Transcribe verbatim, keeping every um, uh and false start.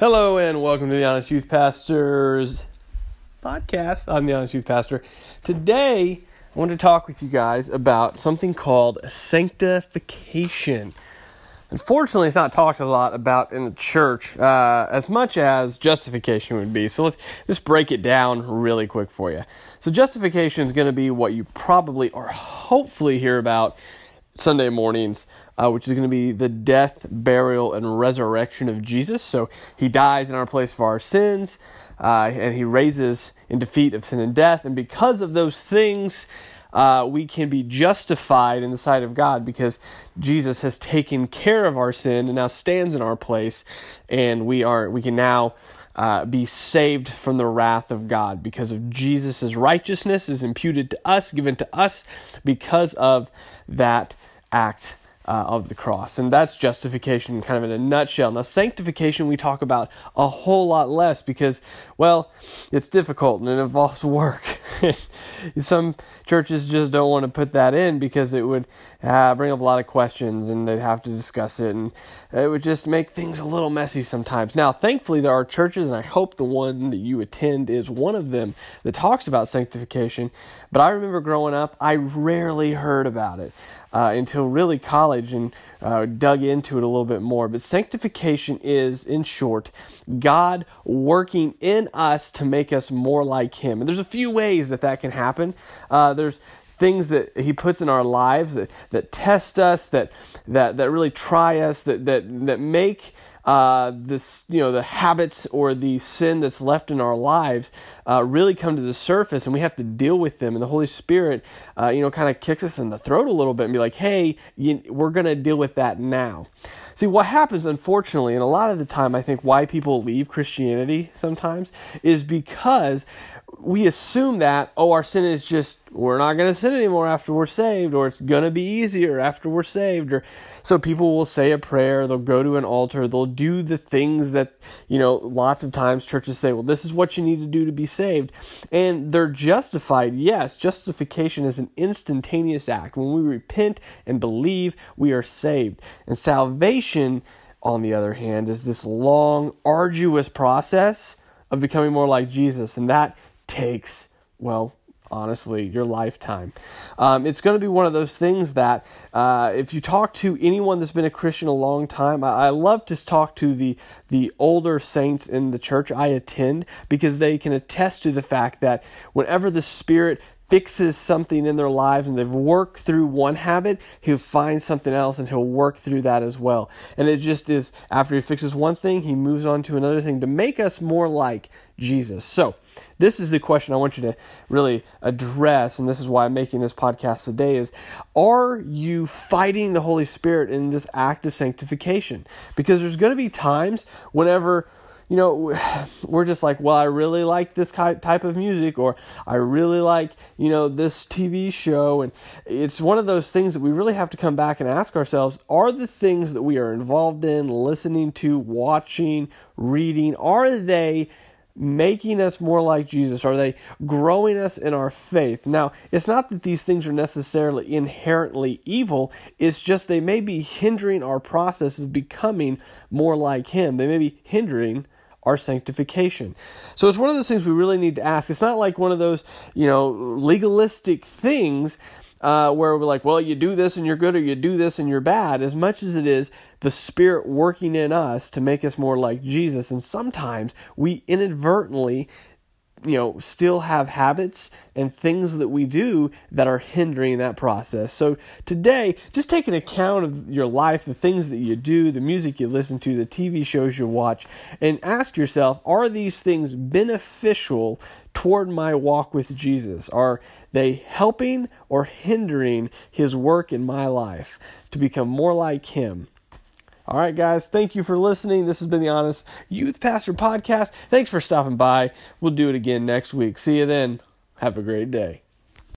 Hello and welcome to the Honest Youth Pastors podcast. I'm the Honest Youth Pastor. Today, I want to talk with you guys about something called sanctification. Unfortunately, it's not talked a lot about in the church uh, as much as justification would be. So let's just break it down really quick for you. So justification is going to be what you probably or hopefully hear about Sunday mornings, uh, which is going to be the death, burial, and resurrection of Jesus. So he dies in our place for our sins, uh, and he raises in defeat of sin and death. And because of those things, uh, we can be justified in the sight of God because Jesus has taken care of our sin and now stands in our place, and we are we can now uh, be saved from the wrath of God because of Jesus' righteousness is imputed to us, given to us because of that act uh, of the cross. And that's justification kind of in a nutshell. Now, sanctification we talk about a whole lot less because, well, it's difficult and it involves work. Some churches just don't want to put that in because it would uh, bring up a lot of questions and they'd have to discuss it, and it would just make things a little messy sometimes. Now, thankfully, there are churches, and I hope the one that you attend is one of them, that talks about sanctification. But I remember growing up, I rarely heard about it uh, until really college and uh, dug into it a little bit more. But sanctification is, in short, God working in us to make us more like Him. And there's a few ways that that can happen. Uh, there's things that He puts in our lives that, that test us, that that that really try us, that that that make uh, this you know the habits or the sin that's left in our lives uh, really come to the surface, and we have to deal with them. And the Holy Spirit, uh, you know, kind of kicks us in the throat a little bit and be like, "Hey, you, we're going to deal with that now." See, what happens, unfortunately, and a lot of the time, I think why people leave Christianity sometimes is because we assume that, oh, our sin is just, we're not going to sin anymore after we're saved, or it's going to be easier after we're saved. Or so people will say a prayer, they'll go to an altar, they'll do the things that, you know, lots of times churches say, well, this is what you need to do to be saved. And they're justified. Yes, justification is an instantaneous act. When we repent and believe, we are saved. And salvation, on the other hand, is this long, arduous process of becoming more like Jesus. And that takes, well, honestly, your lifetime. Um, it's going to be one of those things that uh, if you talk to anyone that's been a Christian a long time, I, I love to talk to the the older saints in the church I attend because they can attest to the fact that whenever the Spirit fixes something in their lives and they've worked through one habit, He'll find something else and He'll work through that as well. And it just is, after He fixes one thing, He moves on to another thing to make us more like Jesus. So this is the question I want you to really address, and this is why I'm making this podcast today, is are you fighting the Holy Spirit in this act of sanctification? Because there's going to be times whenever you know, we're just like, well, I really like this type of music, or I really like, you know, this T V show. And it's one of those things that we really have to come back and ask ourselves, are the things that we are involved in, listening to, watching, reading, are they making us more like Jesus? Are they growing us in our faith? Now, it's not that these things are necessarily inherently evil. It's just they may be hindering our process of becoming more like Him. They may be hindering our sanctification. So it's one of those things we really need to ask. It's not like one of those, you know, legalistic things uh, where we're like, well, you do this and you're good, or you do this and you're bad, as much as it is the Spirit working in us to make us more like Jesus. And sometimes we inadvertently, you know, still have habits and things that we do that are hindering that process. So today, just take an account of your life, the things that you do, the music you listen to, the T V shows you watch, and ask yourself, are these things beneficial toward my walk with Jesus? Are they helping or hindering His work in my life to become more like Him? All right, guys, thank you for listening. This has been the Honest Youth Pastor Podcast. Thanks for stopping by. We'll do it again next week. See you then. Have a great day.